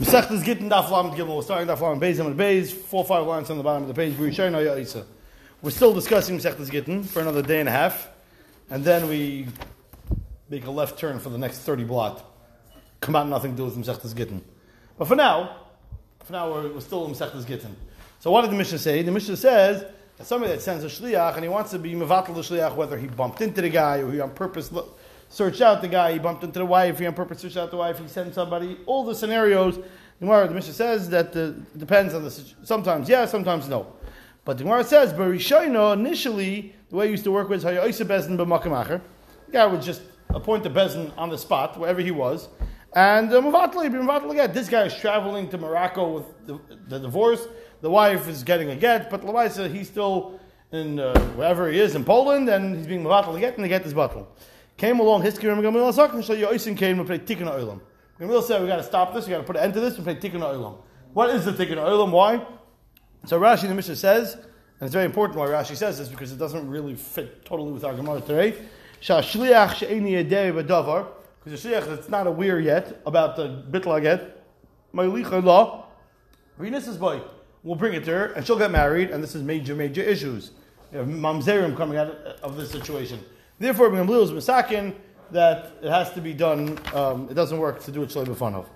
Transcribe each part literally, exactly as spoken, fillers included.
Masechta Gittin Daf Lamed Gimel. We're starting Daf Lamed Beis Amud Beis, four five lines on the bottom of the page. We're still discussing Masechta Gittin for another day and a half, and then we make a left turn for the next thirty blot. Come out, nothing to do with Masechta Gittin. But for now, for now we're, we're still in Masechta Gittin. So what did the Mishnah say? The Mishnah says that somebody that sends a shliach and he wants to be mevatel the shliach, whether he bumped into the guy or he on purpose Lo- Search out the guy, he bumped into the wife, he on purpose searched out the wife, he sent somebody, all the scenarios. The Mishnah says that the, depends on the situation. Sometimes yes, sometimes no. But the Gemara says, Berishaino, initially, the way it used to work was, Hayoisa Bezin b'makam acher. The guy would just appoint the Bezin on the spot, wherever he was, and Mavatli, Mavatli get. This guy is traveling to Morocco with the, the divorce, the wife is getting a get, but Levaisa, he's still in uh, wherever he is in Poland, and he's being Mavatli get, and the get is battle. Came along, history of Rabban Gamliel HaZaken, so Yoisin came and played Tikkun Olam. Gamliel said, we got to stop this, we got to put an end to this, and play Tikkun Olam. What is the Tikkun Olam? Why? So Rashi in the Mishnah says, and it's very important why Rashi says this, because it doesn't really fit totally with our Gemara today. Shashliach she'eni yedei v'davar, because the shliach that's not aware yet about the bitla get, ma'ilicha la, Renis's boy will bring it to her, and she'll get married, and this is major, major issues. You have mamzerim coming out of this situation. Therefore, Reb Gamliel is misakin that it has to be done. Um, it doesn't work to do it shloi b'fanov.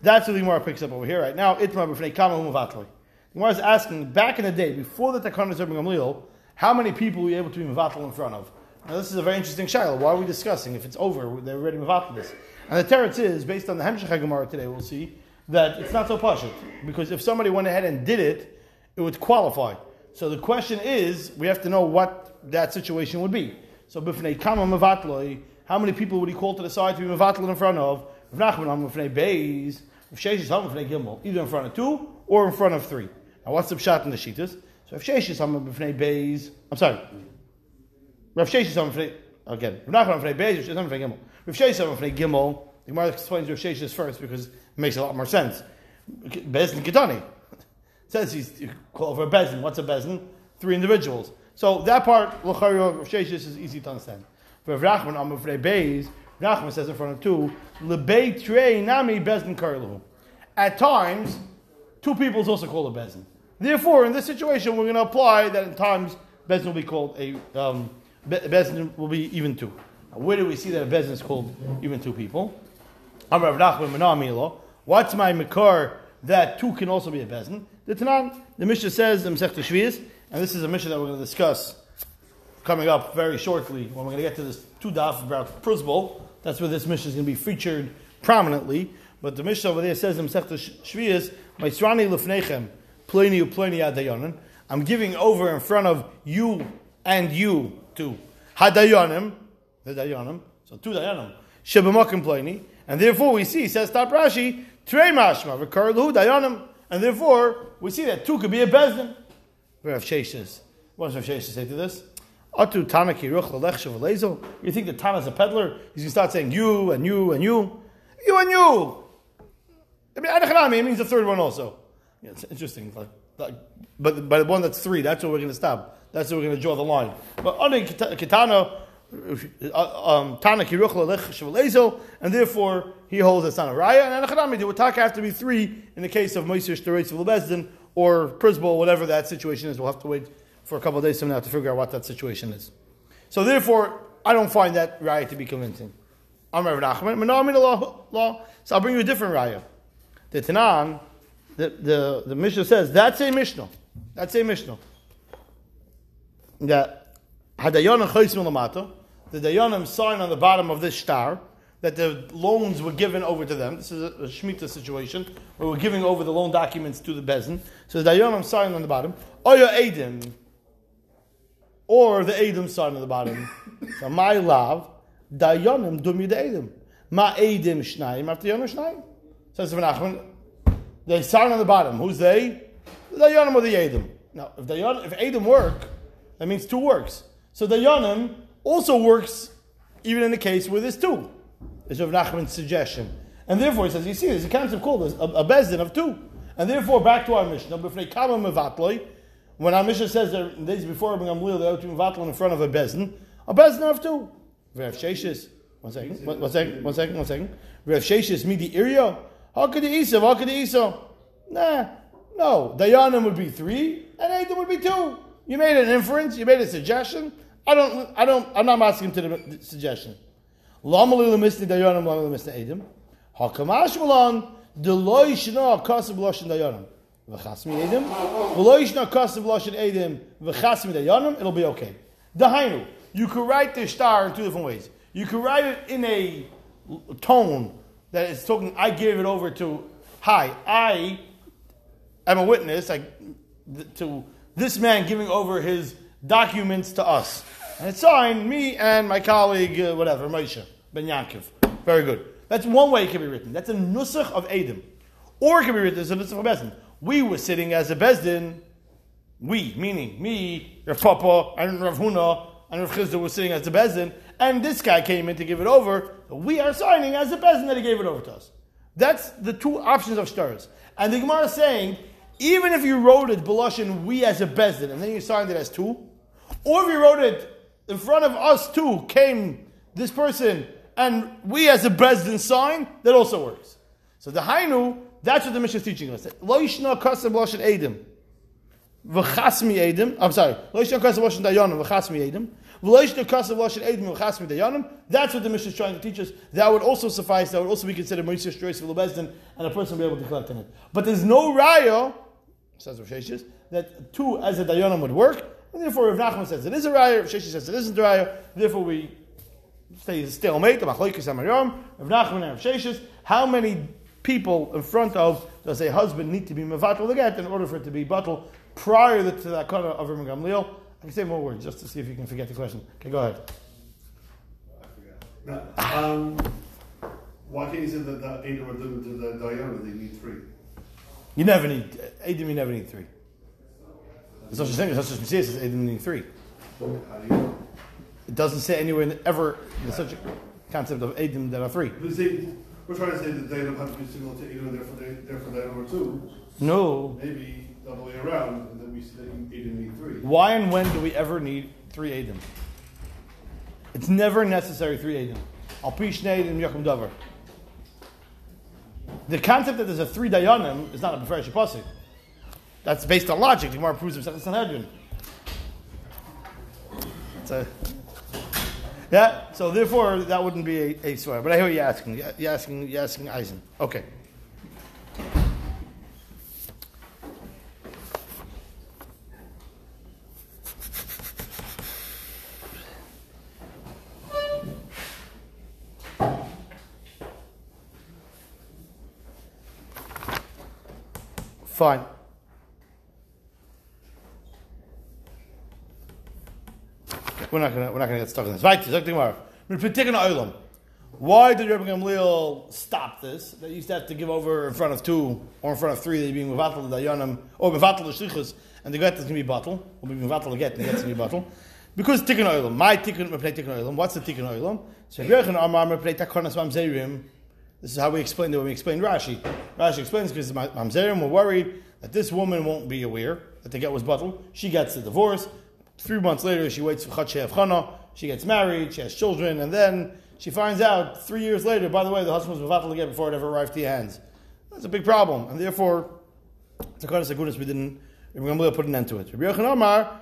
That's what the Gemara picks up over here right now. Itmar b'fnei kama u'mavatli. The Gemara is asking, back in the day, before the takanos of Reb Gamliel, how many people were you able to be mevatel in front of? Now, this is a very interesting shayla. Why are we discussing? If it's over, they're already mevatel this. And the teretz is, based on the Hemshech Gemara today, we'll see that it's not so pashut, because if somebody went ahead and did it, it would qualify. So the question is, we have to know what that situation would be. So, b'fnei kama mevatloi, how many people would he call to the side to be mevatloi in front of? Rav Nachman b'fnei beis, if sheish is ham b'fnei gimel, either in front of two or in front of three. Now, what's the pshat in the shittas? So, if sheish is ham b'fnei beis, I'm sorry. Rav sheish is ham b'fnei again. Rav Nachman b'fnei beis, sheish is ham b'fnei gimel. Rav sheish is ham b'fnei gimel. The Gemara explains Rav sheish is first because it makes a lot more sense. Bezin kitani says he's you call for a bezin. What's a bezin? Three individuals. So that part, l'chayro Rav sheish is easy to understand. But Rav Nachman am b'fnei beis, Rav Nachman says in front of two, lebei trei nami bezin karluhu. At times, two people is also called a bezin. Therefore, in this situation, we're going to apply that at times bezin will be called a um, bezin will be even two. Now, where do we see that a bezin is called even two people? Am Rav Nachman menamilo. What's my makar that two can also be a bezin? The Tanan, the Mishnah says in Masechta Shviyas. And this is a mission that we're going to discuss coming up very shortly when we're going to get to this two daf about Pruzbul. That's where this mission is going to be featured prominently. But the mission over there says in Masechta Shviyas, Maisrani lefnechem, pleini upleini adayonim. I'm giving over in front of you and you to hadayonim, the dayonim, so two dayonim, shebamakim pleini. And therefore we see, says Top Rashi, trei mashma, v'kar l'hu dayonim. And therefore we see that two could be a bezdin. Rav sheish says, what does Rav sheish say to this? Atu Tana ki ruch l'lechshav v'leizo. You think that Tana's a peddler? He's going to start saying you and you and you. You and you. I mean, adachanami, it means the third one also. Yeah, it's interesting. Like, like, but by the one that's three, that's where we're going to stop. That's where we're going to draw the line. But under Kitana, Tana ki ruch l'lechshav v'leizo, and therefore he holds that it's not a raya. And adachanami, the wataka have to be three in the case of Moisir Shteretz v'lebezdin, or Prisbol, whatever that situation is. We'll have to wait for a couple of days from now to figure out what that situation is. So therefore, I don't find that raya to be convincing. I'm Rav Nachman. Menami law. So I'll bring you a different raya. The Tanan, the, the, the Mishnah says, that's a Mishnah. That's a Mishnah. That Hadayonim Chais Milamato, the Dayonim sign on the bottom of this shtar, that the loans were given over to them. This is a Shemitah situation where we're giving over the loan documents to the Bezin. So the Dayanam sign on the bottom. Or your Edim. Or the Edim sign on the bottom. So my love, Dayanam dumi the Edim. Ma Edim Shnaim after Yonam Shnaim. Says Rav Nachman, they sign on the bottom. Who's they? The Dayanam or the Edim. Now, if Dayanam, if Edim work, that means two works. So Dayanam also works even in the case where there's two. Is Rav Nachman's suggestion. And therefore, he says, you see, there's a concept called a, a bezdin of two. And therefore, back to our Mishnah, when our Mishnah says that days before Rabban Gamliel, they ought to be mevatel in front of a bezdin, a bezdin of two. Rav Sheshis, one second, one second, one second, one second. Rav Sheshis, midi iryo, How could the Esau? How could the Esau? Nah, no. Dayanim would be three, and Eidim would be two. You made an inference. You made a suggestion. I don't. I don't. I'm not masking to the suggestion. It'll be okay. Dahainu. You could write the shtar in two different ways. You could write it in a tone that is talking, I gave it over to, hi, I am a witness I, th- to this man giving over his documents to us. And it's signed, me and my colleague, uh, whatever, Moshe ben Yankiv. Very good. That's one way it can be written. That's a nusach of Edom. Or it can be written as a nusach of Bezdin. We were sitting as a Bezdin. We, meaning me, Rav Papa, and Rav Huna, and Rav Chizda was sitting as a Bezdin, and this guy came in to give it over. We are signing as a Bezdin that he gave it over to us. That's the two options of shtaris. And the Gemara is saying, even if you wrote it, Belashin, we as a Bezdin, and then you signed it as two, or if you wrote it, in front of us too came this person, and we as a Bezdin sign, that also works. So the Hainu, that's what the Mishnah is teaching us. Lo yishna kaseh Belashin Eidim. V'chasmi Eidim. I'm sorry. Lo yishna kaseh Belashin Dayanim. V'chasmi Eidim. That's what the Mishnah is trying to teach us. That would also suffice. That would also be considered Moisei's choice for the Bezdin, and a person would be able to collect in it. But there's no raya, says Rav Sheshes, that two as a dayanim would work. And therefore, Rav Nachman says it is a raya. Rav Sheshes says it isn't a raya. Therefore, we stay stalemate. Rav Nachman and Rav Sheshes. How many people in front of, does a husband need to be mevatel the get in order for it to be batel prior to the akana of Rabban Gamliel? I can say more words just to see if you can forget the question. Okay, go ahead. No, um, why can't you say that the Edom or the Dayanim, they need three? You never need, Edom, you never need three. There's such a thing, there's such a Messiah says Edom need three. How do you know? It doesn't say anywhere in the, ever there's such a concept of Edom that are three. We're trying to say that Dayanim have to be single to Edom, therefore they, therefore Dayanim are two. No. Maybe double way around, and then we say Edom need three. Why and when do we ever need three Edom? It's never necessary three Edom. Alpi Shnei Edom Yochum Dover. The concept that there's a three Dayanim is not a Beferish Apostle. That's based on logic. The Gemara proves himself in Sanhedrin. So, yeah. So therefore, that wouldn't be a, a swear. But I hear you asking. You're asking. You're asking Eisen. Okay. Fine. We're not gonna we're not gonna get stuck in this. Why did Rabbi Gamliel stop this? That you used to have to give over in front of two or in front of three, they being mevatel the dayanim or mevatel the shlichus, and the get is gonna be batel, or being mevatel the get and the get is gonna be batel. Because tikkun olam, my tikkun meplay tikkun olam. What's the tikkun olam? So Rabbi Yochanan Amar meplay takonas mamzerim. This is how we explained it when we explained Rashi. Rashi explains because mamzerim were worried that this woman won't be aware that the get was batel. She gets the divorce. Three months later, she waits for Chat She'evchana. She gets married, she has children, and then she finds out three years later, by the way, the husband was mevatel again before it ever arrived to your hands. That's a big problem. And therefore, Takanas HaGunas, we didn't, Rabbi Gamliel put an end to it. Rabbi Yochanan Amar,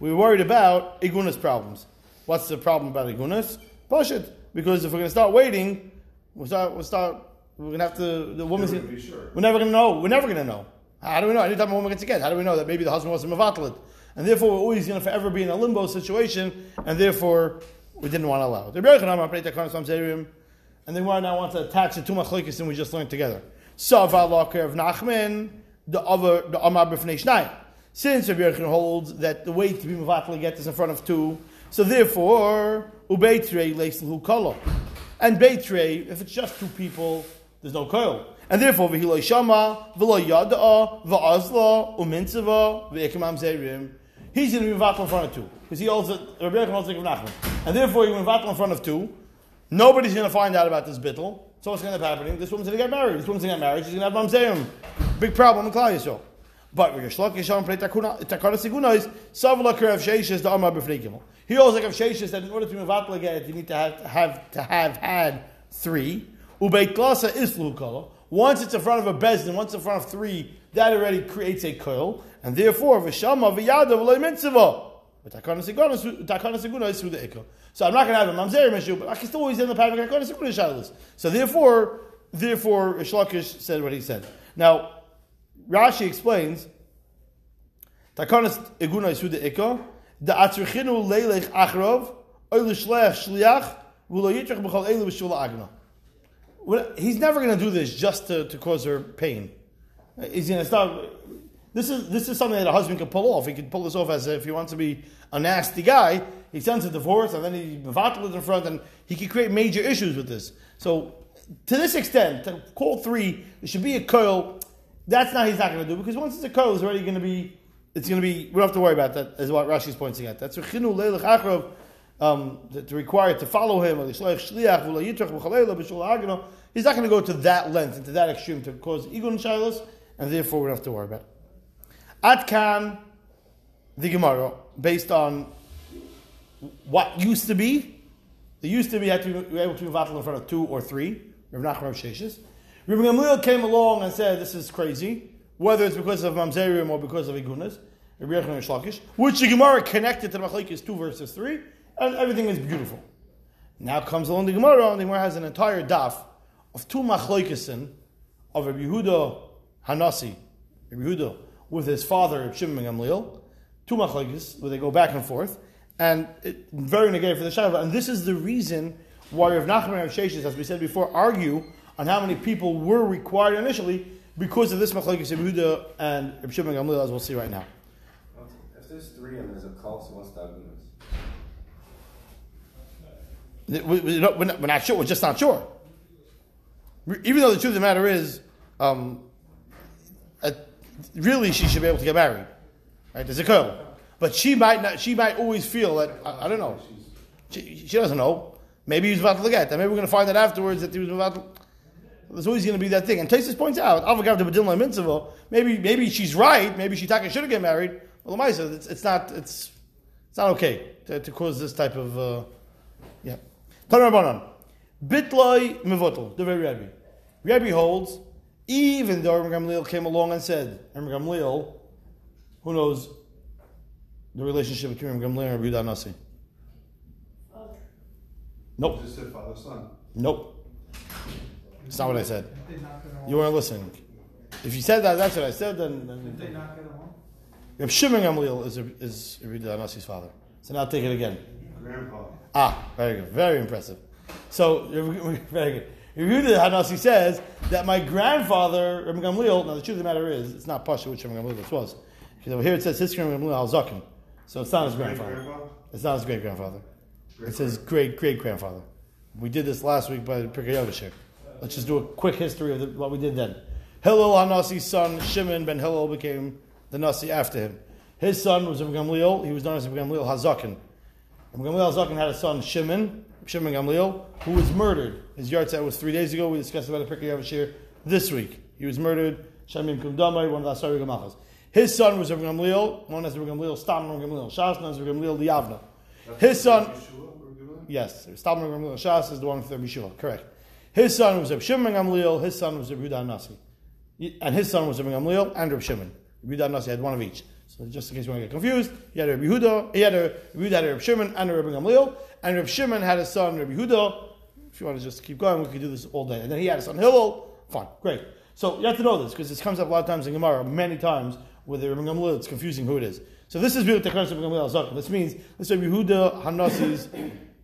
we were worried about Igunas problems. What's the problem about Igunas? Push it. Because if we're going to start waiting, we'll start, we'll start, we're going to have to, the woman's going to be sure. We're never going to know. We're never going to know. How do we know? Anytime a woman gets a get, how do we know that maybe the husband wasn't mevatel it? And therefore, we're always going to forever be in a limbo situation, and therefore, we didn't want to allow it. And then we now want to attach the two machlokes and we just learned together. Since Rabbi Yochanan holds that the way to be mevatel get is in front of two, so therefore, and beitrei, if it's just two people, there's no koil. And therefore, v'hiloi shama, v'lo yada'a, v'azla, u'mintzava, v'ekimam zerim. He's going to be mevatel in front of two. Because he holds it, Rabbi Yochanan holds it of Nachman. And therefore, he's going to be mevatel in front of two. Nobody's going to find out about this bittel. So what's going to end up happening? This woman's going to get married. This woman's going to get married. She's going to have mam zerim. Big problem in Klal Yisrael. But he holds like Rav Sheshes that in order to be mevatel get, you need to have, have, to have had three. Ubeit klasa islu kolo. Once it's in front of a bezdin, once in front of three, that already creates a koil, and therefore v'shama v'yada v'lo mitzvah. So I'm not going to have a mamzerim issue, but I can still always end up having a takana seguna shadalus. So therefore, therefore, Rish Lakish said what he said. Now, Rashi explains takana seguna isu de'ikah the atzrichinu leilech achrov oilu shleach shliach v'lo yitrach b'chol elu b'shul agna. He's never going to do this just to, to cause her pain. He's going to stop. This is this is something that a husband could pull off. He could pull this off as if he wants to be a nasty guy. He sends a divorce, and then he mevatel in front, and he could create major issues with this. So, to this extent, to call three, there should be a koil. That's not he's not going to do, because once it's a koil, it's already going to be. It's going to be. We don't have to worry about that. Is what Rashi's pointing at. That's rechinu leilach achrov. Um, to, to require it to follow him, he's not going to go to that length and to that extreme to cause igun shilos, and therefore we don't have to worry about it. Atkan the Gemara, based on what used to be, the used to be had to be able to be vatal in front of two or three. Rav Nachman of Sheshes, Rabban Gamliel came along and said, "This is crazy. Whether it's because of mamzerim or because of igunas, Rabbi Yochanan of Shlokish, which the Gemara connected to the machlokes two versus three." And everything is beautiful. Now comes along the Gemara, and the Gemara has an entire daf of two machloikesin of Reb Yehuda Hanasi, Reb Yehuda with his father, Reb Shimon Gamliel, two machloikes where they go back and forth, and it, very negative for the Shabbos. And this is the reason why Rav Nachman and Rav Sheshes, as we said before, argue on how many people were required initially because of this machloikes Reb Yehuda and Reb Shimon Gamliel, as we'll see right now. If there's three and there's a cult, so what's that mean? We're not, we're not sure. We're just not sure. Even though the truth of the matter is, um, uh, really, she should be able to get married, right? There's a girl, but she might not. She might always feel that I, I don't know. She, she doesn't know. Maybe he was about to look at that. Maybe we're going to find out afterwards that he was about to. There's always going to be that thing. And Taisus points out, Maybe, maybe she's right. Maybe she should have get married. Well, Lamaisa, it's, it's not. It's it's not okay to, to cause this type of. Uh, yeah. Tanarabanan. Bitlai Mevotel, the very Rabbi. Rabbi holds, even though Rabban Gamliel came along and said, Rabban Gamliel, who knows the relationship between Rabban Gamliel and Rabbi Yehuda Hanasi? Nope. You just said father son. Nope. It's not what I said. You weren't listening. If you said that, that's what I said, then. Did they not get along? Rabbi Shimon Gamliel is is Rabbi Yehuda Hanasi's father. So now take it again. Grandpa. Ah, very good. Very impressive. So, very good. Yehuda Hanasi says that my grandfather, Reb Gamliel, now the truth of the matter is, it's not Pasha which Reb Gamliel this was. Because over here it says, his Reb Gamliel HaZaken. So it's not his grandfather. It's not his great-grandfather. It's his great-great-grandfather. We did this last week by Pirkay Avishir. Let's just do a quick history of the, what we did then. Hillel Hanasi's son, Shimon ben Hillel, became the Nasi after him. His son was Reb Gamliel. He was known as Reb Gamliel HaZaken. Reb Gamliel HaZaken had a son, Shimon, Shimon Gamliel, who was murdered. His yahrzeit was three days ago. We discussed about the Pirkei Avishir this week. He was murdered. Shamim Kumdamai, one of the Asari Gamachas. His son was Reb Gamliel, known as Reb Gamliel Stam Reb Gamliel Shas, known as Reb Gamliel Liavna. His son, yes, Stam Reb Gamliel Shas is the one with Reb Yeshua, correct. His son was Reb Shimon Gamliel. His son was Reb Yehuda Hanasi, and his son was Reb Gamliel and Reb Shimon. Reb Yehuda Hanasi had one of each. So just in case you want to get confused, he had a Reb Yehuda, he had a Reb Yehuda, had a Reb Shimon, and a Reb Gamliel, and Reb Shimon had a son, Reb Yehuda. If you want to just keep going, we could do this all day. And then he had a son, Hillel. Fine, great. So you have to know this because this comes up a lot of times in Gemara, many times with the Reb Gamliel. It's confusing who it is. So this is really the concept of Reb Gamliel HaZaken. This means this is Reb Yehuda Hanasi's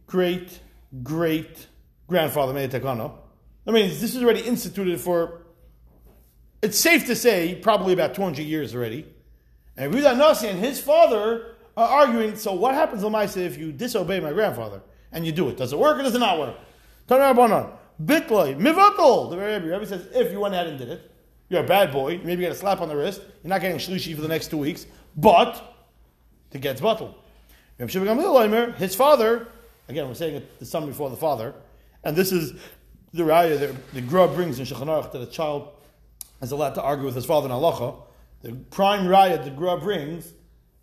great, great grandfather made a takana. I mean, this is already instituted for. It's safe to say probably about two hundred years already. And Reb Yehuda Hanasi and his father are arguing, so what happens, Lamaisa, if you disobey my grandfather and you do it? Does it work or does it not work? Tanei Rabbanan, Bitloi, Mivatol, the Rebbe. Rebbe says, if you went ahead and did it, you're a bad boy, you maybe get a slap on the wrist, you're not getting shlishi for the next two weeks, but it gets bottled. Reb Shimon Gamliel, his father, again, we're saying it the son before the father, and this is the raya that the Gra brings in Shulchan Aruch that a child is allowed to argue with his father in halacha. The prime raya that Gra brings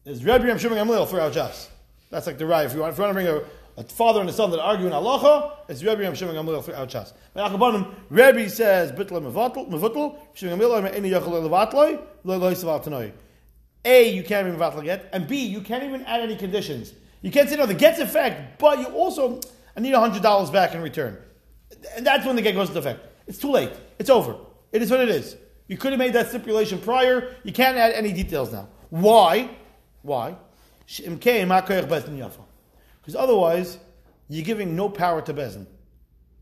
is Rebbe and Shimon Gamliel throughout Jas. That's like the raya. If you want, if you want to bring a, a father and a son that argue in halacha, it's Rebbe and Shimon Gamliel throughout Shas. Rebbe says bitla mevatel, Shimon Gamliel any yachol levatloi leloisavat tanoi. A, you can't even vatel get, and B, you can't even add any conditions. You can't say no, the get's effect, but you also I need a hundred dollars back in return, and that's when the get goes into effect. It's too late. It's over. It is what it is. You could have made that stipulation prior. You can't add any details now. Why? Why? Because otherwise, you're giving no power to Bezin.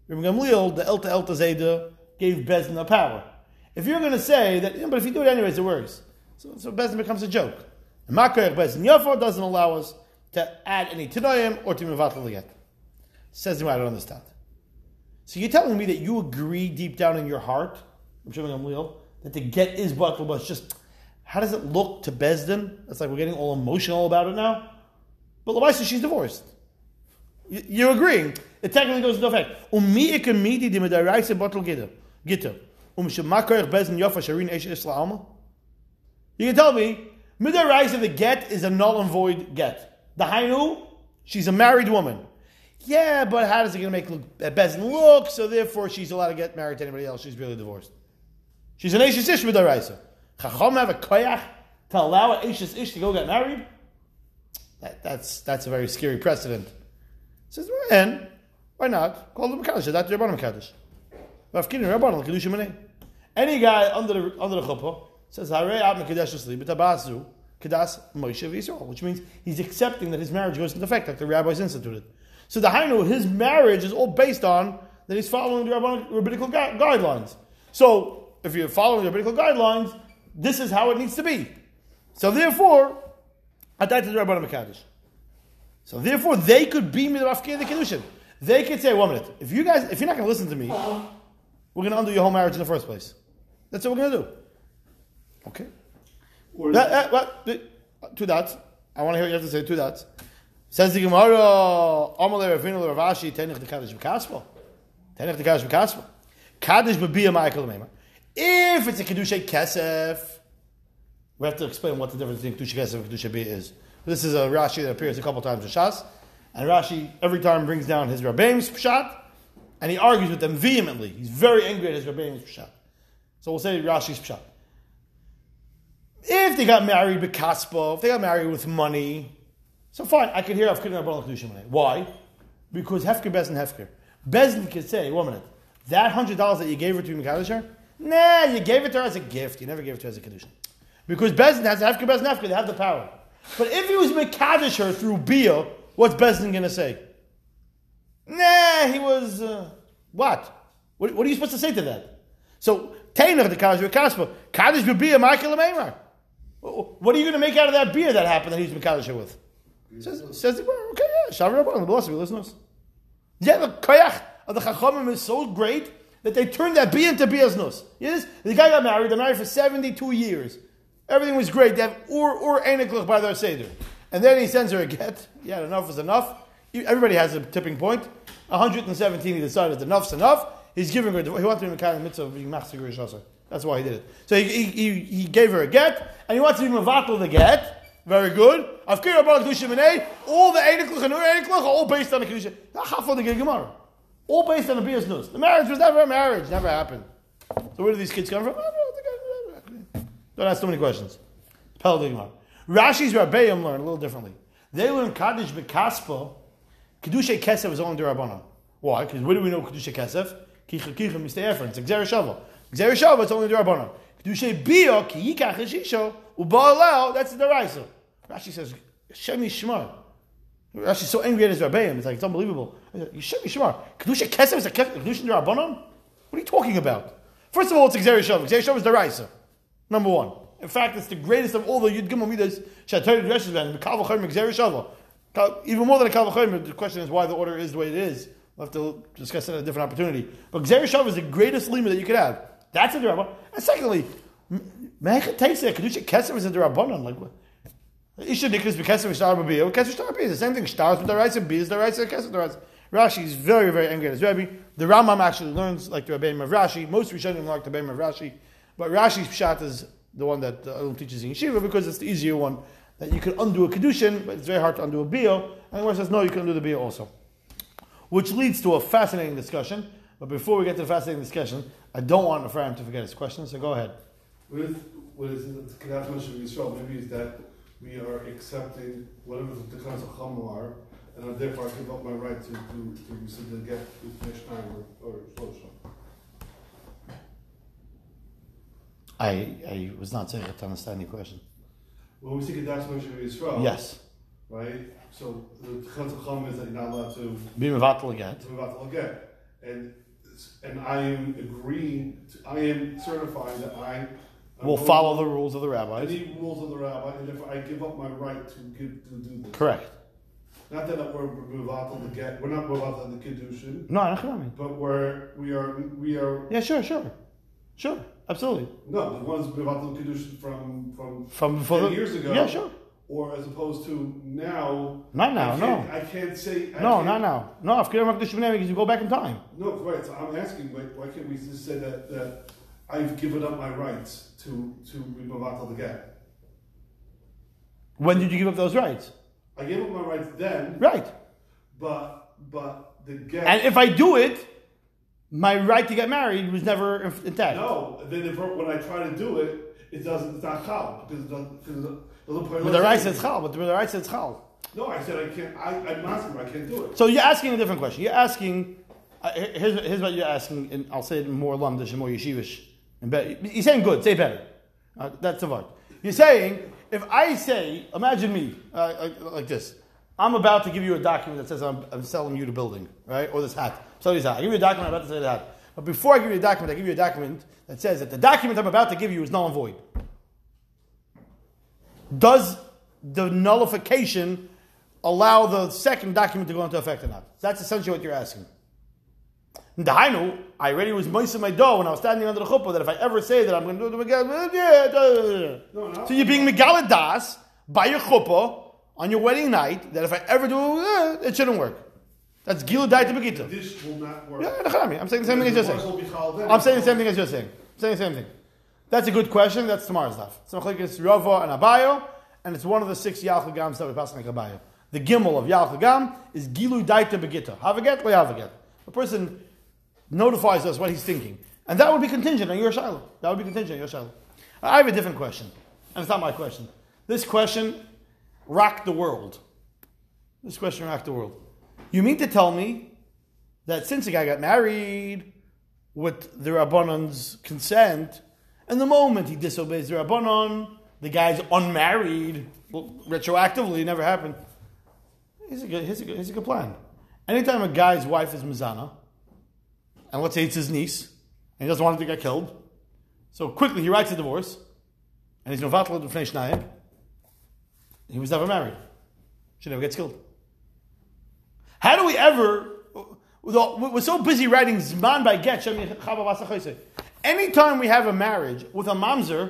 Rabban Gamliel, the Elta Elta Zayda, gave Bezin a power. If you're going to say that, yeah, but if you do it anyways, it works. So, so Bezin becomes a joke. And Makayach Bezin Yafa doesn't allow us to add any Tinoim or to Mevatel yet. Says him, I don't understand. So you're telling me that you agree deep down in your heart, I'm showing Gamliel, that the get is batel, but it's just, how does it look to Bezdin? It's like we're getting all emotional about it now. But Levi says she's divorced. Y- you're agreeing. It technically goes into effect. You can tell me, midaraisa the get is a null and void get. The hainu, she's a married woman. Yeah, but how is it going to make look, Bezdin look? So therefore she's allowed to get married to anybody else. She's really divorced. She's an Eishes Ish midaraisa. Chacham have a koyach to allow an Eishes Ish to go get married? That, that's that's a very scary precedent. Says, and why not? Call them Kaddish. That's Rabbanim Kaddish. Any guy under the under the chuppah says, Harei Ab Mekadesh B'Tabasu Kedas Moshe V'Yisrael, which means he's accepting that his marriage goes into effect, like the rabbis instituted. So the Hainu, his marriage is all based on that he's following the rabbinic, rabbinical gu- guidelines. So, if you're following the rabbinical guidelines, this is how it needs to be. So therefore, so therefore, they could be Midrafke the Kedushin. They could say, one minute, if you guys, if you're not going to listen to me, we're going to undo your whole marriage in the first place. That's what we're going to do. Okay. Or that, that, that, two dots. I want to hear what you have to say. Two dots. Says the Gemara, Amalei Ravinu Ravashi Tenich the Kaddish B'Kaspo. Tenich the Kaddish B'Kaspo. Kaddish B'Biyah Ma'ikal Meimah. If it's a Kedusha Kesef, we have to explain what the difference between Kedusha Kesef and Kedusha Biyah is. This is a Rashi that appears a couple times in Shas, and Rashi every time brings down his Rabbeim's Pshat, and he argues with them vehemently. He's very angry at his Rabbeim's Pshat. So we'll say Rashi's Pshat. If they got married with Kaspo, if they got married with money, so fine, I could hear Hafkir and Abon Kedusha money. Why? Because Hefker Bezin Hefker. Bezin could say, one minute, that one hundred dollars that you gave her to Mekadosh, nah, you gave it to her as a gift. You never gave it to her as a kedushin. Because Bezdin has Hefker Bezdin Hefker, they have the power. But if he was Mekadosh her through Bia, what's Bezdin going to say? Nah, he was, uh, what? what? What are you supposed to say to that? So, Tainach the Kaddish B'Kaspa, Kaddish B'Bia, Michael Amemar. What are you going to make out of that Bia that happened that he was Mekadosh her with? Says, says okay, yeah, Shavir Rabban, the blessed be listeners. Yeah, the koyach of the Chachamim is so great that they turned that bia into bia's nus. Yes? The guy got married. They're married for seventy-two years. Everything was great. They have ur, ur, eniklich by their seder. And then he sends her a get. Yeah, enough is enough. Everybody has a tipping point. one hundred seventeen, he decided enough's enough. He's giving her, he wanted to be mekayem the mitzvah of being machzor gurish also. That's why he did it. So he, he, he gave her a get, and he wants to be mevatel the get. Very good. Avkir abal kedusha minei. All the eniklich and ur eniklich are all based on the kedusha. Hafal the gemara. All based on the bias news. The marriage was never a marriage. Never happened. So where do these kids come from? Don't ask too many questions. Rashi's Rabbeim learn a little differently. They learn Kaddish B'Kaspo. Kedusha Kesef is only D'Rabbanan. Why? Because where do we know Kedusha Kesef? Kicha Kicha Mistei Efer. It's Gzera Shavah. Gzera Shavah, it's only D'Rabbanan. Kedusha Biyah, Ki Yikach Hashisho, Uba'alel, that's the D'Raisa. Rashi says, Hashem Yishmar. Rashi's so angry at his Rabbeim. It's like, it's unbelievable. You should be shamar. Kedusha Kesef is a Kedusha D'Rabbanan? What are you talking about? First of all, it's Gzera Shavah. Gzera Shavah is D'Oraisa. Number one. In fact, it's the greatest of all the Yud Gimel Midas Shatayr D'Reshes Ben. Kal V'chomer Gzera Shavah. Even more than a Kal V'chomer, the question is why the order is the way it is. We'll have to discuss that at a different opportunity. But Gzera Shavah is the greatest lima that you could have. That's a D'Rabbanan. And secondly, Mechat takes that Kedusha Kesef is a D'Rabbanan. Like what? Isha Niklas B'Kesef Shtar B'Biyah. Kesef Shtar B'Biyah is the same thing. Shtar B'D'Oraisa, B'Biyah is D'Oraisa, Kesef D'Oraisa. Rashi is very, very angry at his Rebbe. The Rambam actually learns like the Rebbeim of Rashi. Most Rishonim like the Rebbeim of Rashi. But Rashi's Pshat is the one that the Alum teaches in Yeshiva because it's the easier one. That you can undo a Kedushin, but it's very hard to undo a Biyah. And the Gemara says, no, you can undo the Biyah also. which leads to a fascinating discussion. But before we get to the fascinating discussion, I don't want Ephraim to forget his question, so go ahead. What is what is Yisrael? Maybe is that we are accepting whatever the Tekhanas of Chamo are, and I therefore I give up my right to to to receive the get with next time or or social. I I was not saying to understand your question. When we see Kedas Moshe Yisrael, yes, right. So the Tekhanas of Chamo is that you're not allowed to be mevatel get. Be mevatel get. And and I am agreeing, to, I am certifying that I I'm will follow the rules of the rabbis. Any rules of the rabbi, and if I give up my right to give to do this. Correct. Not that we're mevatel the get, we're not mevatel the kiddushin. No, I don't mean. But we're we are we are. Yeah, sure, sure, sure, absolutely. No, the one's mevatel the kiddushin from from from before ten the, years ago. Yeah, sure. Or as opposed to now. Not now, I no. I can't say. I no, can't, not now. No, if you don't have to because you go back in time. No, right. So I'm asking, like, why can't we just say that, that I've given up my rights to to mevatel the get? When did you give up those rights? I gave up my rights then. Right. But but the get. And if I do it, my right to get married was never intact. No, then if, when I try to do it, it doesn't. It's not chal because it doesn't. Because it, But the right says chal. But the right says chal. No, I said I can't. I, I'm asking. I can't do it. So you're asking a different question. You're asking. Uh, here's, here's what you're asking, and I'll say it more lumdish and more yeshivish and better. You're saying good. Say better. Uh, that's the part. You're saying if I say, imagine me uh, like this. I'm about to give you a document that says I'm, I'm selling you the building, right? Or this hat. So this hat. I give you a document. I'm about to sell the hat. But before I give you a document, I give you a document that says that the document I'm about to give you is null and void. Does the nullification allow the second document to go into effect or not? That's essentially what you're asking. Dahainu, I already was moist in my dough when I was standing under the chuppah that if I ever say that I'm going to do it again, yeah. No, no. So you're being megalad das by your chuppah on your wedding night that if I ever do it, it shouldn't work. That's gilud da'ita begita. This will not work. Yeah, I'm saying the same thing as you're saying. I'm saying the same thing as you're saying. I'm saying the same thing. That's a good question. That's tomorrow's daf. So I'm clicking Rava and Abayo, and it's one of the six Yalcha Gams that we pass like Abayo. The Gimel of Yalcha Gam is Gilu Daita Begita. Have a get, have a get. The person notifies us what he's thinking, and that would be contingent on your Shiloh. That would be contingent on your Shiloh. I have a different question, and it's not my question. This question rocked the world. This question rocked the world. You mean to tell me that since a guy got married with the Rabbanon's consent? And the moment he disobeys the Rabbanon, the guy's unmarried, well, retroactively, it never happened. Here's a good, here's a good, here's a good plan. Anytime a guy's wife is Mizana, and let's say it's his niece, and he doesn't want her to get killed, so quickly he writes a divorce, and he's novatel the Fnei Shnayim, he was never married. She never gets killed. How do we ever, we're so busy writing Zman by Get, anytime we have a marriage with a mamzer,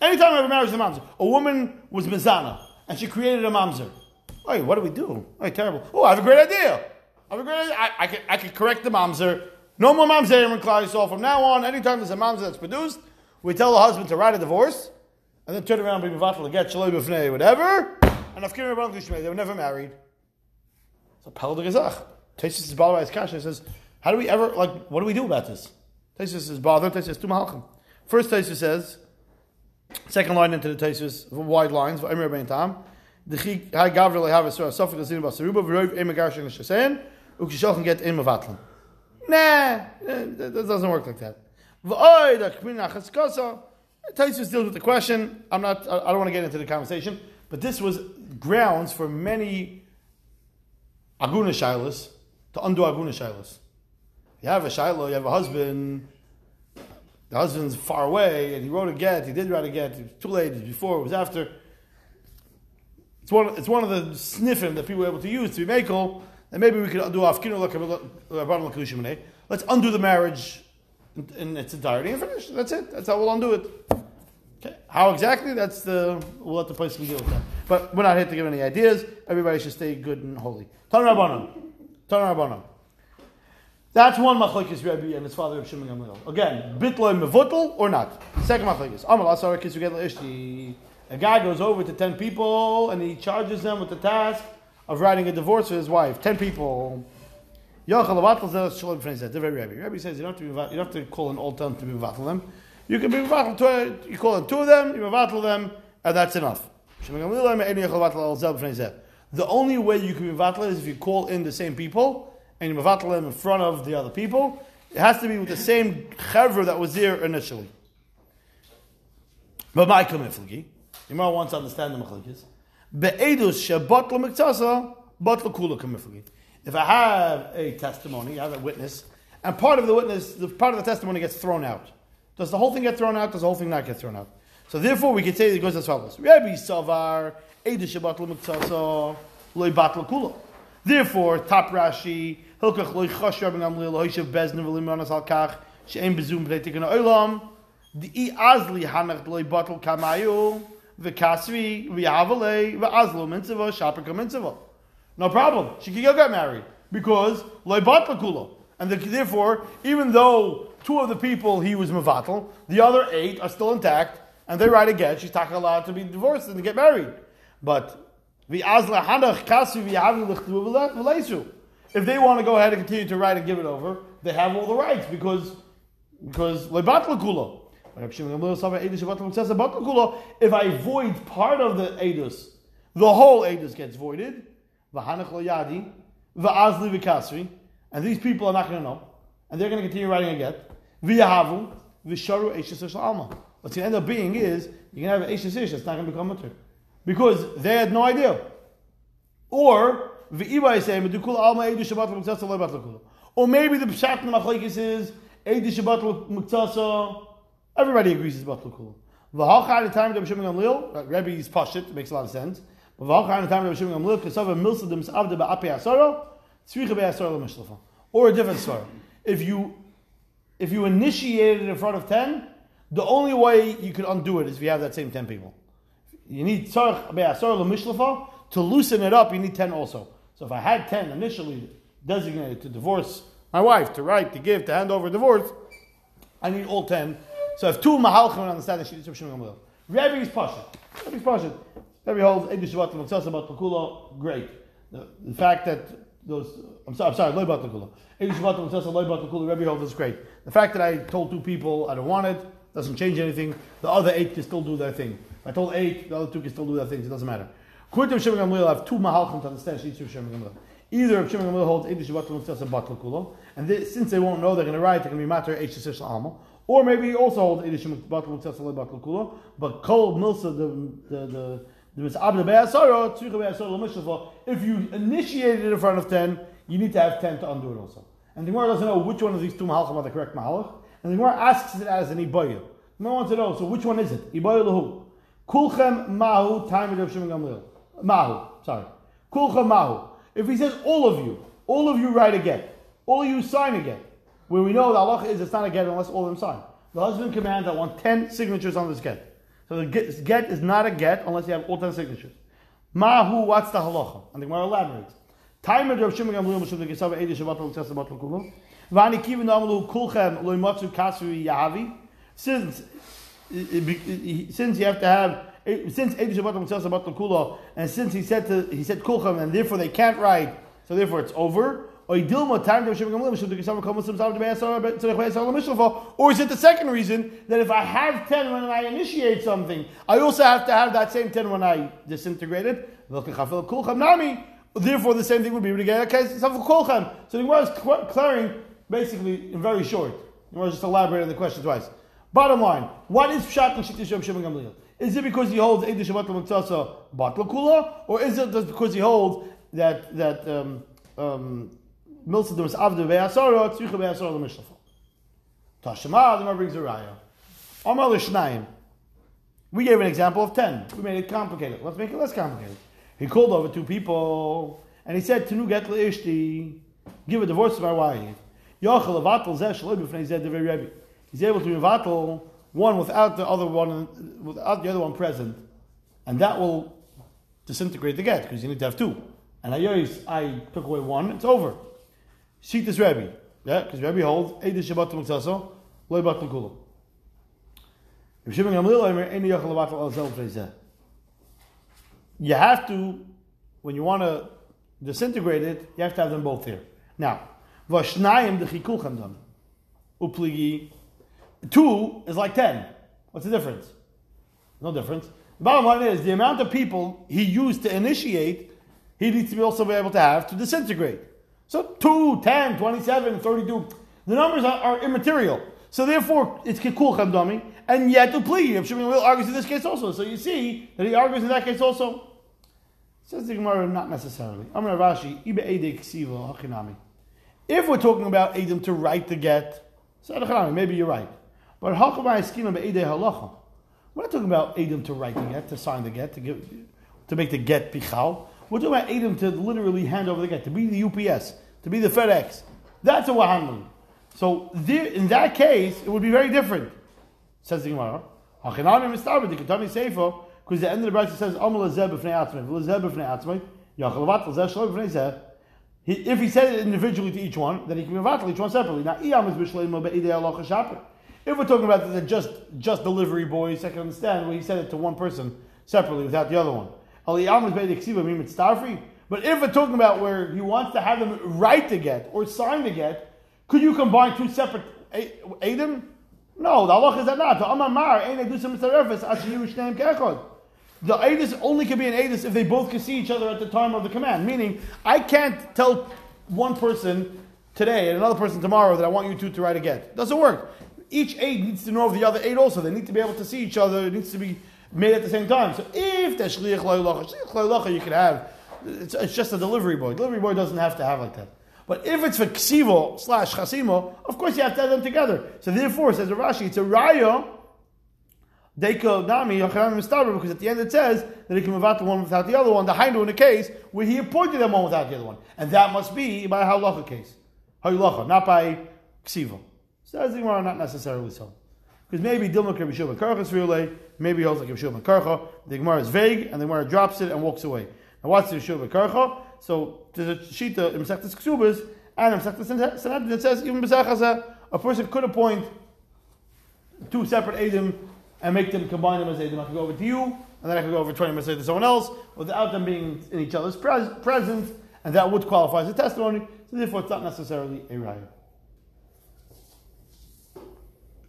anytime we have a marriage with a mamzer, a woman was mizana and she created a mamzer. Hey, what do we do? Hey, terrible. Oh, I have a great idea. I have a great idea. I, I, can, I can correct the mamzer. No more mamzer in Klal Yisrael. From now on, anytime there's a mamzer that's produced, we tell the husband to write a divorce and then turn around and be mevatel get shaloi b'fnei whatever. And afkirim rabbanon k'shmei, they were never married. So Pel de Gezach. Tesis is Balvai's kasha. He says, how do we ever, like, what do we do about this? Taisus is bothered. Taisus two mahalchim. First Taisus says, second line into the Taisus, wide lines. V'emir ben tam. D'chi high gavril have a sort of suffix in basaruba. V'roiv emigarshin l'shasein. Ukishochin get in mevatlan. Nah, that doesn't work like that. V'oi da k'min achaskasa. Taisus deals with the question. I'm not. I don't want to get into the conversation. But this was grounds for many aguna shailas to undo aguna shailas. You have a shiloh, you have a husband, the husband's far away, and he wrote a get, he did write a get, it was too late, it was before, it was after. It's one, it's one of the sniffing that people were able to use to be mekel, and maybe we could do afkinu. Let's undo the marriage in, in its entirety and finish. That's it. That's how we'll undo it. Okay. How exactly? That's the, we'll let the place deal with that. But we're not here to give any ideas. Everybody should stay good and holy. Tan Rabbanon. Tan Rabbanon. That's one machlokes Rabbi and his father Reb Shimon Gamliel. Again, bitloy mevutel or not. Second machlokes. Amar asar kisu get leishti. A guy goes over to ten people and he charges them with the task of writing a divorce for his wife. Ten people. They're very Rabbi. Rabbi says you don't have to be, you don't have to call an old town to be mevatel them. You can be mevatel to you call two of them, you mevatel them, and that's enough. The only way you can be mevatel is if you call in the same people and you mevatel them in front of the other people. It has to be with the same chaver that was there initially. But my kamifligi, you might want to understand the machlokes. Be'edus shebatl miktsasa batl kula kamifligi. If I have a testimony, I have a witness, and part of the witness, the part of the testimony gets thrown out. Does the whole thing get thrown out? Does the whole thing not get thrown out? So therefore, we can say it goes as follows: Rabbi Savar Eidush Shabatl Mektsasa Loi Batl Kula. Therefore, Top Rashi Hilkach Loi Chosh Rabban Gamliel Hoishav Beznev Limonas Alkach She'em Bezum Breitikon Olam Dei Azli Hanach Loi Batl Kamayu VeKasri VeYavalei VeAzlo Mintzava Shapika Mintzava. No problem. She can go get married because loibat l'kulo, and the, therefore, even though two of the people he was mevatel, the other eight are still intact, and they write again. She's not allowed to be divorced and to get married. But if they want to go ahead and continue to write and give it over, they have all the rights because because loibat l'kulo. If I void part of the edus, the whole edus gets voided. And these people are not going to know, and they're going to continue writing again. What's going to end up being is you're going to have an eishes ish that's not going to become mutter because they had no idea. Or or maybe the pshat in the machlokes is eidus shabat muktsasa. Everybody agrees it's batl kula. V'halcha the time Reb Shimon Gamliel, Rebbe's pashut makes a lot of sense. If Or a different story. If you if you initiate it in front of ten, the only way you can undo it is if you have that same ten people. You need to loosen it up, you need ten also. So if I had ten initially designated to divorce my wife, to write, to give, to hand over divorce, I need all ten. So if two mahalchim understand the Shidduch of Shimon Gamliel. Rabbi's Pasha. Rabbi's Pasha. Every holds eidush shabat l'muktzasa batl kula. Great. The, the fact that those I'm sorry, I'm sorry, loy batl kula. Eidush shabat l'muktzasa loy batl kula. Every holds is great. The fact that I told two people I don't want it doesn't change anything. The other eight can still do their thing. If I told eight, the other two can still do their things. It doesn't matter. According to Shimon Gamliel, I have two mahalchim to understand Shittur Shimon Gamliel. Either Shimon Gamliel holds eidush shabat l'muktzasa batl kula, and they, since they won't know, they're going to write. They're going to be matter eishes alma. Or maybe he also holds eidush shabat l'muktzasa loy batl kula, but kol milsa the the the if you initiate it in front of ten, you need to have ten to undo it also. And the Gemara doesn't know which one of these two mahalchim are the correct mahalch. And the Gemara asks it as an ibayil. The Gemara wants to know, so which one is it? Ibayil lahu. Kulchem mahu time of Shimon Gamliel. Mahu, sorry. Kulchem mahu. If he says all of you, all of you write a get, all of you sign a get, where we know the halacha is it's not a get unless all of them sign. The husband commands, I want ten signatures on this get. So the get, get is not a get unless you have all ten signatures. Mahu, what's the halacha? And the Gemara elaborates. Time of Rav Shimon Gamliel Moshe Gesava Eidush Shabat L'Muktzasa Batl Kula. V'ani kivin amalu kulchem loimatzu kasri yahavi. Since since you have to have since Eidush Shabat L'Muktzasa Batl Kula, and since he said to he said kulchem, and therefore they can't write, so therefore it's over. Or is it the second reason that if I have ten when I initiate something, I also have to have that same ten when I disintegrate it? Therefore, the same thing would be able to get a So the Gemara is clearing basically in very short. The Gemara just elaborated the question twice. Bottom line, what is Pshat and Shittur Shimon Gamliel? Is it because he holds Eidush Shabat L'Muktzasa Batl Kula? Or is it just because he holds that that um, um, Milsa does avdu be'asara, tzvicha be'asara l'mishlafa. Tashema, the Gemara brings a raya. Amar l'shnayim. We gave an example of ten. We made it complicated. Let's make it less complicated. He called over two people, and he said, Tenu get l'ishti, give a divorce to my wife. Yochel avatel zeh shaloi b'fnei zeh devei Rebbe. He's able to avatel one without the other one, without the other one present, and that will disintegrate the get because you need to have two. And I, I took away one. It's over. See this Rebbe, yeah, because Rebbe holds eidush shabat l'muktzasa loy batl kula. If Shimon Gamliel Omer ein yochel avatel al zeh b'fnei zeh, you have to, when you want to disintegrate it, you have to have them both here. Now, Vashnayim dechikuchem dam. Upligi. Two is like ten. What's the difference? No difference. The bottom line is the amount of people he used to initiate, he needs to be also be able to have to disintegrate. So two, ten, twenty-seven, thirty-two. The numbers are, are immaterial. So therefore, it's kikul chamdami, and yet upligi. Reb Shimon argues in this case also. So you see that he argues in that case also. Says the Gemara, not necessarily. Amar Rashi, ibe eidei ksivo hachinami. If we're talking about Edom to write the get, so maybe you're right. But Hakamai Skima Be'ede Halacha. We're not talking about Edom to write the get, to sign the get, to give, to make the get pichal. We're talking about Edom to literally hand over the get, to be the U P S, to be the FedEx. That's a wahanun. So there, in that case, it would be very different. Says the Gemara. Hachinami Mistabed, the Ketani Seifo, because the end of the Brayta says, Om Lazeb b'fnei atzmei, Lazeb b'fnei atzmei, Yachalavat, Lazeb shalom b'fnei zeh. He, if he said it individually to each one, then he can be vatal each one separately. Now, if we're talking about the just just delivery boys, I can understand when he said it to one person separately without the other one. But if we're talking about where he wants to have them write the get or sign the get, could you combine two separate edim? No, the halacha is that not. The edus only can be an edus if they both can see each other at the time of the command. Meaning, I can't tell one person today and another person tomorrow that I want you two to write a get. Doesn't work. Each aid needs to know of the other aid also. They need to be able to see each other. It needs to be made at the same time. So if the shliach loyalacha, shliach loyalacha you can have. It's, it's just a delivery boy. Delivery boy doesn't have to have like that. But if it's for ksivo slash chasimo, of course you have to have them together. So therefore, says Rashi, it's a raya. Because at the end it says that he can move out the one without the other one, the Hainu in the case where he appointed them one without the other one. And that must be by a halacha case. Halacha, not by ksiva. So that's the Gemara, not necessarily so. Because maybe Dilma can be Shulman Karcha is relay, maybe he also can be Shulman Karcha. The Gemara is vague and the Gemara drops it and walks away. Now what's the Shulman Karcha? So there's a Shita in Masechta Kesubos and in Masechta Sanhedrin that says even B'Zachazah, a person could appoint two separate Edim and make them, combine them as Edom. I could go over to you, and then I could go over twenty minutes to someone else, without them being in each other's pres- presence, and that would qualify as a testimony, so therefore it's not necessarily a raya.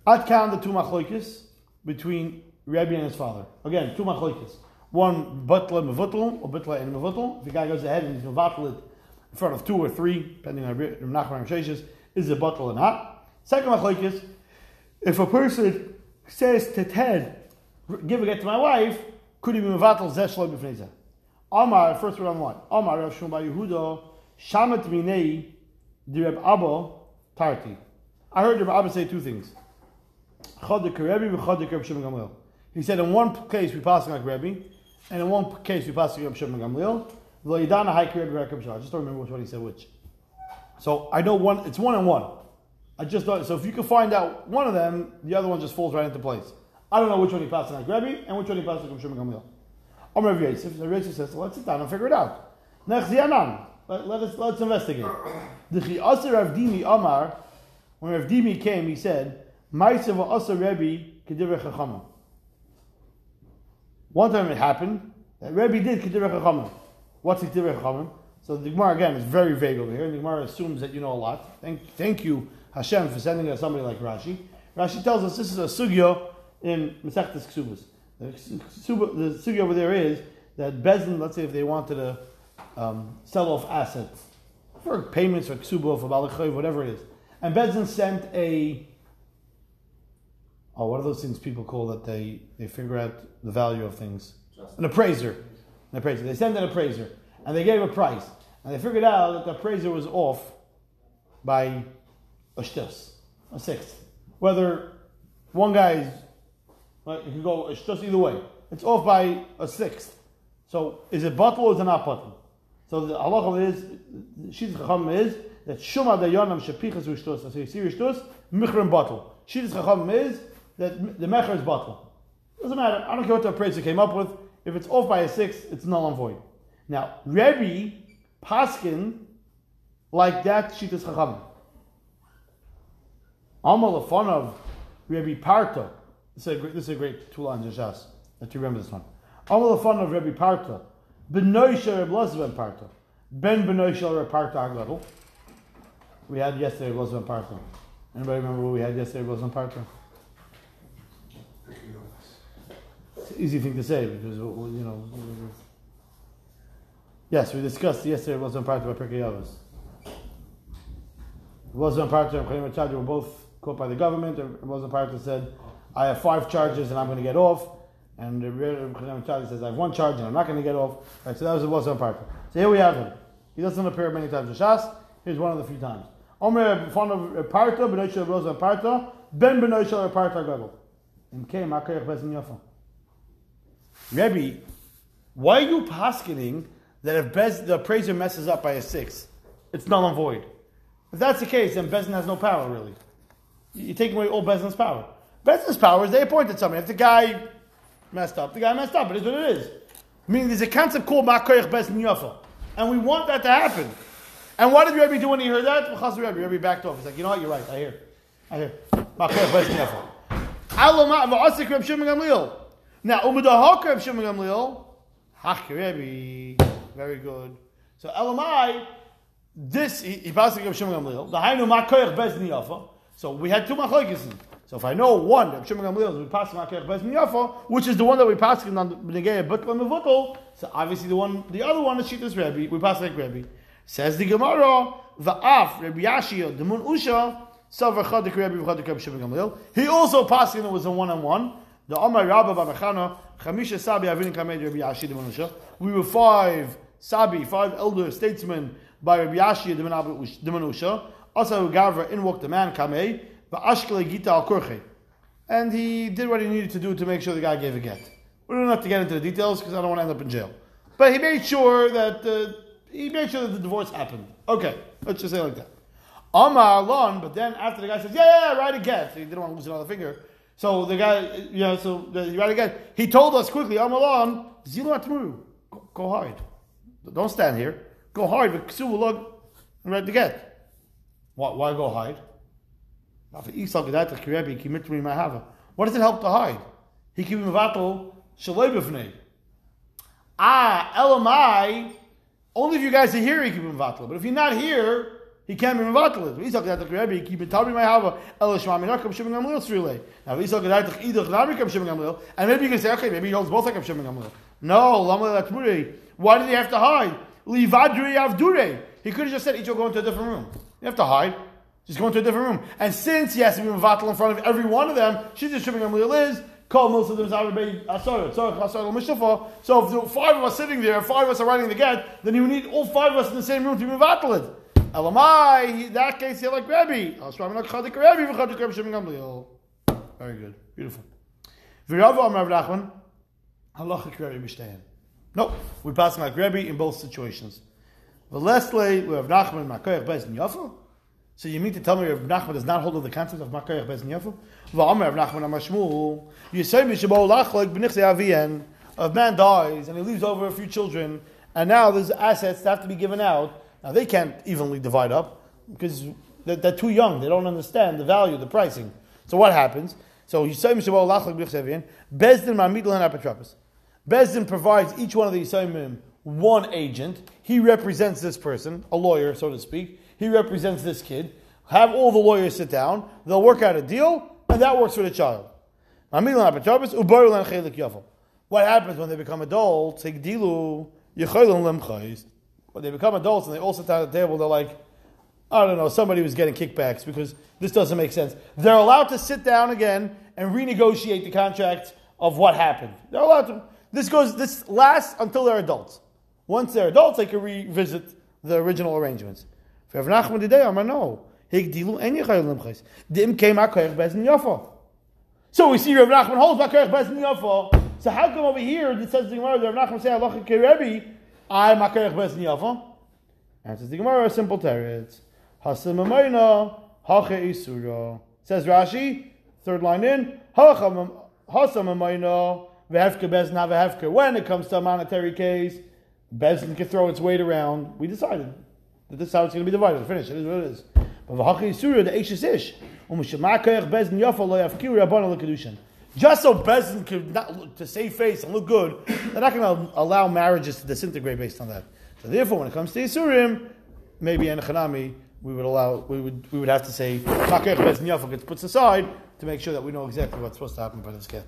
I'd count the two machloikis between Rebbe and his father. Again, two machloikis. One, butler mevutl, or butler and mevutl. If the guy goes ahead and he's mevatl in front of two or three, depending on Rav Nachman Sheshes, is it butler or not? Second machloikis, if a person says to Ted, give a get to my wife, could he be mevatel zeh shlo b'fnei zeh? Amar, first one on one. Amar, Reb Shimon Yehuda, shamet minei di Reb Abba tarti. I heard Reb Abba say two things. Chodek Rebbe v'chodek Reb Shimon Gamliel. He said in one case we pass like Rebbe, and in one case we pass like Reb Shimon Gamliel. Lo yidana haik Rebbe v'rek Reb Shimon. I just don't remember which one he said which. So I know one. It's one and one. I just don't, so if you can find out one of them, the other one just falls right into place. I don't know which one he passed on like Rebbe and which one he passed on like Shimon Gamliel. Amar Rav Yosef, Rav Yosef says, let's sit down and figure it out. Nech ziyanan, let, let us let's investigate. D'chi aser Rav Dimi Amar, when Rav Dimi came, he said, Ma'aseh va'aser Rebbe k'divrei Chachamim. One time it happened that Rebbe did k'divrei Chachamim. What's k'divrei Chachamim? So the Gemara again is very vague over here, and the Gemara assumes that you know a lot. Thank, thank you, Hashem, for sending us somebody like Rashi. Rashi tells us this is a sugya in Masechta Kesubos. The sugya over there is that Bezin, let's say if they wanted to um, sell off assets for payments for Ksuba, for Balakhoy, whatever it is. And Bezin sent a, oh, what are those things people call that they, they figure out the value of things? An appraiser. An appraiser. They sent an appraiser. And they gave a price. And they figured out that the appraiser was off by a shtus, a sixth. Whether one guy is, right, you can go a shtus either way. It's off by a sixth. So is it batal or is it not batal? So the halacha is, the shidduch chacham is, that shumad dayanam shepichas u'shtus. So you see u'shtus, michrim batal. Shidduch chacham is, that the mecher is batal. Doesn't matter. I don't care what the appraiser came up with. If it's off by a sixth, it's null and void. Now, Rebbe paskin like that shidduch chacham. Amalafon of Rebbe Parto. This is a great, this is a great two lines in Shas. I have to remember this one. Amalafon of Rebbe Parto. Benoy shel Reb Lazbin Parto. Ben Benoy shel Reb Parto Agladol. We had yesterday Reb Lazbin Parto. Anybody remember what we had yesterday, Reb Lazbin Parto? It's an easy thing to say because, you know. Yes, we discussed yesterday Reb Lazbin Parto by Pirkay Avishir. Reb Lazbin Parto and Chaim Chadri were both caught by the government. Reb Lazbin Parto said, I have five charges and I'm going to get off. And Reb Chaim Chadri says, I have one charge and I'm not going to get off. Right, so that was Reb Lazbin Parto. So here we have him. He doesn't appear many times in Shas. Here's one of the few times. Omer b'fanav Parto, b'noi shel Reb Lazbin Parto, ben b'noi shel Parto gadol. And came Akayach Bezim Yofa. Rebbe, why are you poskening that if Bez, the appraiser messes up by a six, it's null and void? If that's the case, then Bezin has no power, really. You're taking away all Bezin's power. Bezin's power is they appointed somebody. If the guy messed up, the guy messed up. It is what it is. Meaning there's a concept called Ma'akoyach Bezin Yofa. And we want that to happen. And what did Rebbe do when he heard that? B'chaz Rebbe. Rebbe backed off. He's like, you know what? You're right. I hear. I hear. Ma'akoyach Bezin Yofa. Alo ma'asik Reb Shimon Gamliel. Now, umedahok Reb Shimon Gamliel. Hach Rebbe. Very good. So, Elamai, this, he, he passed Reb Shimon Gamliel. The Hainu Makoyach Bezin Yofa. So, we had two Makoyachis. So, if I know one, Reb Shimon Gamliel, we passed Makoyach Bezin Yofa, which is the one that we passed on the Negei Butla Mevutel. So, obviously, the one, the other one is Shittas Rebbe. We passed like Rebbe. Says the Gemara, Va'af Rebbe Yashia, Demun Usha, Savar Chadik Rebbe, Chadik Reb Shimon Gamliel. He also passed in it was a one on one. The Omar Rabba Bamachana, Chamisha Sabi Avin Kamed Rebbe Yashia, Demun Usha. We were five. Sabi, five elder statesmen by Rabbi Yashia de Menusha, also Gavra, in walked the man, Kamei, Ba'ashkele Gita al Kurche. And he did what he needed to do to make sure the guy gave a get. We don't have to get into the details because I don't want to end up in jail. But he made sure that uh, he made sure that the divorce happened. Okay, let's just say it like that. Amar Lon, but then after the guy says, yeah, yeah, yeah, write a get. So he didn't want to lose another finger. So the guy, you know, so he write a get. He told us quickly, Amar Lon, Zilu Atmuru, go hide. Don't stand here. Go hide with Ksu Ulog and read the get. Why, why go hide? What does it help to hide? He keep him vatal shalebifnei. Ah, Elamai. Only if you guys are here, he keep him vatal. But if you're not here, he can't be vatal. Now, and maybe you can say, okay, maybe he holds both like Reb Shimon Gamliel. No, Lama Latmuri. Why did he have to hide? Livadri Avdure. He could have just said, each will go into a different room. You have to hide. Just go into a different room. And since he has to be Mavatal in front of every one of them, she's just Shimon Gamliel is, call most of them Zarabay Asar, Asar Mishafah. So if there five of us sitting there, five of us are writing the get, then you need all five of us in the same room to be Mavatal it. Elamai, in that case, you're like Rebbe. Very good. Beautiful. V'yavah Rav Nachman. Halachic Rebbe Mishtayim. No, we pass like Rebbe in both situations. But lastly, we have Nachman Makoyach Bezin Yofa. So you mean to tell me Rav Nachman does not hold of the concept of Makoyach Bezin Yofa? V'amar Rav Nachman Amashmu. You say Mishabo Lachlek B'nichzei Avien. A man dies and he leaves over a few children, and now there's assets that have to be given out. Now they can't evenly divide up because they're, they're too young. They don't understand the value, the pricing. So what happens? So you say Mishabo Lachlek B'nichzei Avien. Bezdin Mamid Lehen Apotropos. Bezdin provides each one of the Yisayimim one agent. He represents this person, a lawyer, so to speak. He represents this kid. Have all the lawyers sit down. They'll work out a deal, and that works for the child. What happens when they become adults? When they become adults and they all sit down at the table, they're like, I don't know, somebody was getting kickbacks because this doesn't make sense. They're allowed to sit down again and renegotiate the contract of what happened. They're allowed to... This goes. This lasts until they're adults. Once they're adults, they can revisit the original arrangements. For Rav Nachman today, I'm like, no. So we see Rav Nachman holds Makoyach Bezin Yofa. So how come over here it says the Gemara? Rav Nachman say Halacha Rebbe, I Makoyach Bezin Yofa. And says the Gemara, simple teretz. Hasim Amayna Hache Isura. Says Rashi, third line in Hasim Amayna. Vehevke Bezin Havehevke. When it comes to a monetary case, Bezin can throw its weight around. We decided that this is how it's going to be divided. Finish. It is what it is. But V'Haki Surah the Eish Ish. U'Mishamakayach Bezin Yofa Lo Yafkiru Rabban L'Kedushin. Just so Bezin could not look, to save face and look good, they're not going to allow marriages to disintegrate based on that. So therefore, when it comes to Yisurim, maybe Enochanami, we would allow we would we would have to say puts aside to make sure that we know exactly what's supposed to happen by this get.